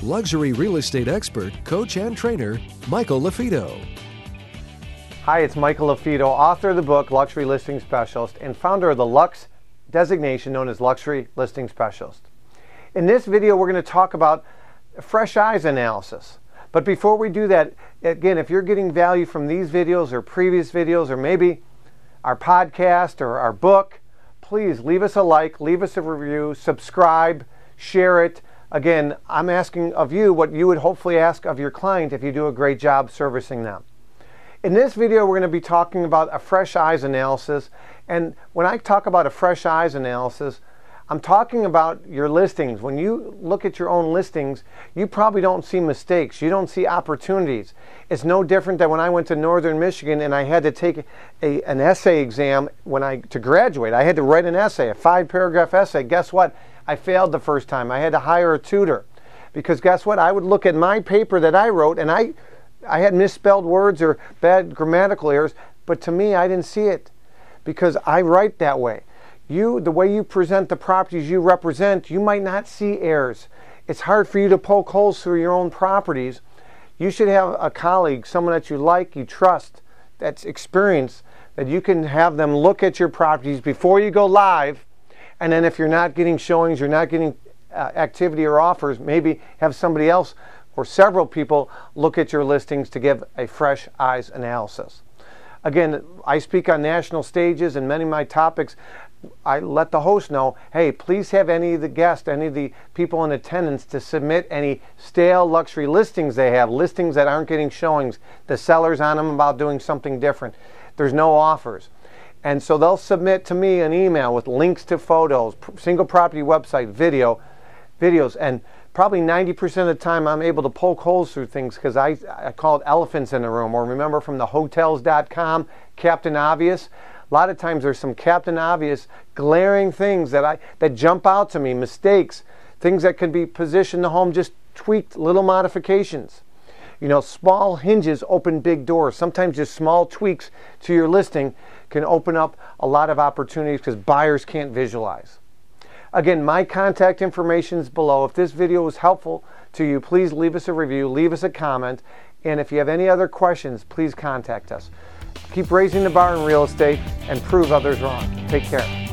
luxury real estate expert, coach, and trainer, Michael LaFido. Hi, it's Michael LaFido, author of the book Luxury Listing Specialist and founder of the Lux designation known as Luxury Listing Specialist. In this video, we're going to talk about fresh eyes analysis. But before we do that, again, if you're getting value from these videos or previous videos or maybe our podcast or our book, please leave us a like, leave us a review, subscribe, share it. Again, I'm asking of you what you would hopefully ask of your client if you do a great job servicing them. In this video, we're going to be talking about a fresh eyes analysis. And when I talk about a fresh eyes analysis, I'm talking about your listings. When you look at your own listings, you probably don't see mistakes. You don't see opportunities. It's no different than when I went to Northern Michigan and I had to take an essay exam to graduate. I had to write an essay, a 5-paragraph essay. Guess what? I failed the first time. I had to hire a tutor because guess what? I would look at my paper that I wrote and I had misspelled words or bad grammatical errors, but to me, I didn't see it because I write that way. The way you present the properties you represent, you might not see errors. It's hard for you to poke holes through your own properties. You should have a colleague, someone that you like, you trust, that's experienced, that you can have them look at your properties before you go live. And then if you're not getting showings, you're not getting activity or offers, maybe have somebody else or several people look at your listings to give a fresh eyes analysis. Again, I speak on national stages and many of my topics. I let the host know, hey, please have any of the guests, any of the people in attendance to submit any stale luxury listings they have, listings that aren't getting showings. The seller's on them about doing something different. There's no offers. And so they'll submit to me an email with links to photos, single property website, videos. And probably 90% of the time I'm able to poke holes through things because I call it elephants in the room. Or remember from the Hotels.com, Captain Obvious. A lot of times there's some Captain Obvious glaring things that jump out to me, mistakes, things that could be positioned the home, just tweaked little modifications. You know, small hinges open big doors. Sometimes just small tweaks to your listing can open up a lot of opportunities because buyers can't visualize. Again, my contact information is below. If this video was helpful to you, please leave us a review, leave us a comment, and if you have any other questions, please contact us. Keep raising the bar in real estate and prove others wrong. Take care.